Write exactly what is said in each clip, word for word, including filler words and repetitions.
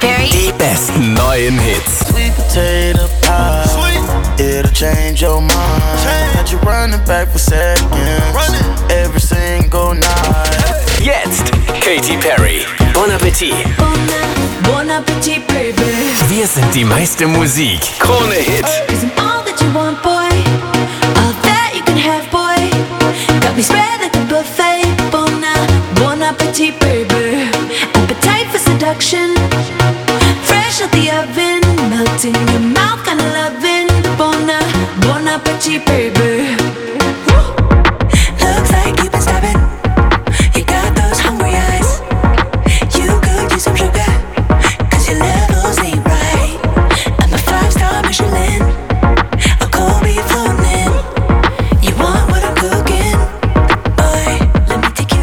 Perry. Die besten neuen Hits. Sweet potato pie. Sweet. It'll change your mind. Change. Had you running back for seconds. Running. Every single night. Jetzt Katy Perry. Bon appetit. Bon, bon appetit, baby. Wir sind die meiste Musik. Krone Hit. Baby, appetite for seduction, fresh out the oven, melting in your mouth, kinda loving the bon, bon appetit, baby. Looks like you've been starving. You got those hungry eyes. You could use some sugar, 'cause your levels ain't right. I'm a five-star Michelin, a cold beef floating in. You want what I'm cooking, boy? Let me take you.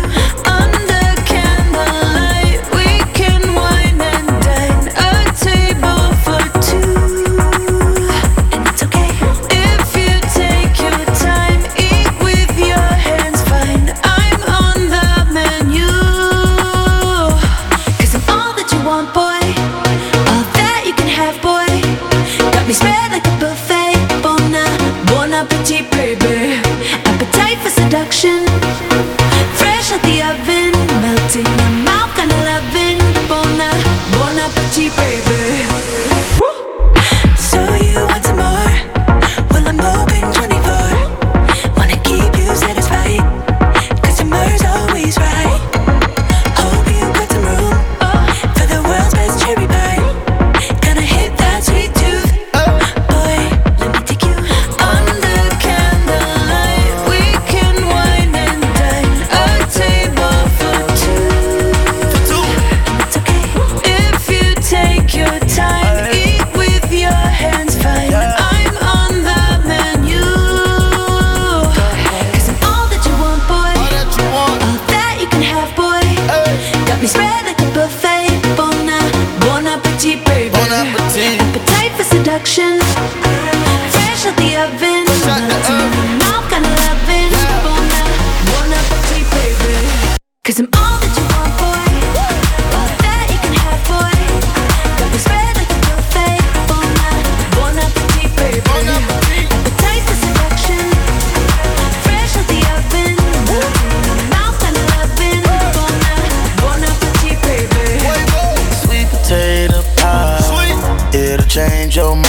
Baby, appetite for seduction, fresh out the oven, melting in your mouth, kinda loving the bon, bon appetit, baby. Woo! So you want some more? Well, I'm open twenty-four. Wanna keep you satisfied, 'cause your murder's always right. Hope you got some room for the world's best cherry pie. Gonna hit that sweet tooth, boy. Let me take you. Appetite for seduction, fresh out the oven, mouth kinda loving, bon, bon appetit, baby. 'Cause I'm all that you want, boy. All that you can have, boy. Got me spread like a buffet, bon, bon appetit, baby. Appetite for seduction, fresh out the oven, mouth kinda loving, bon, bon appetit, baby. Sweet potato pie. It'll change your mind.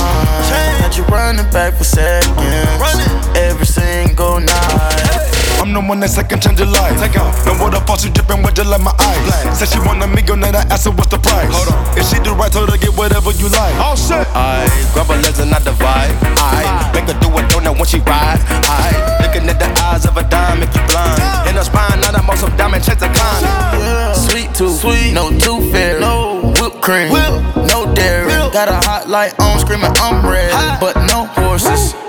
Had you running back for seconds, running. Every single night. Hey. I'm the one that second change your life. Take off. No water falls, she dripping with just like my eyes. Black. Said she want a meal, now I asked her what's the price. Hold on. If she do right, told her get whatever you like. Oh shit. I grab her legs and I divide. I make her do a donut when she ride. I looking at the eyes of a dime, make you blind. Yeah. In her spine, now I'm also diamond checks to climb. Yeah. Sweet tooth, sweet, no tooth fairy, no whipped cream, Whip. No dairy. Got a hot light on, screaming I'm red, hot. But no horses. Woo.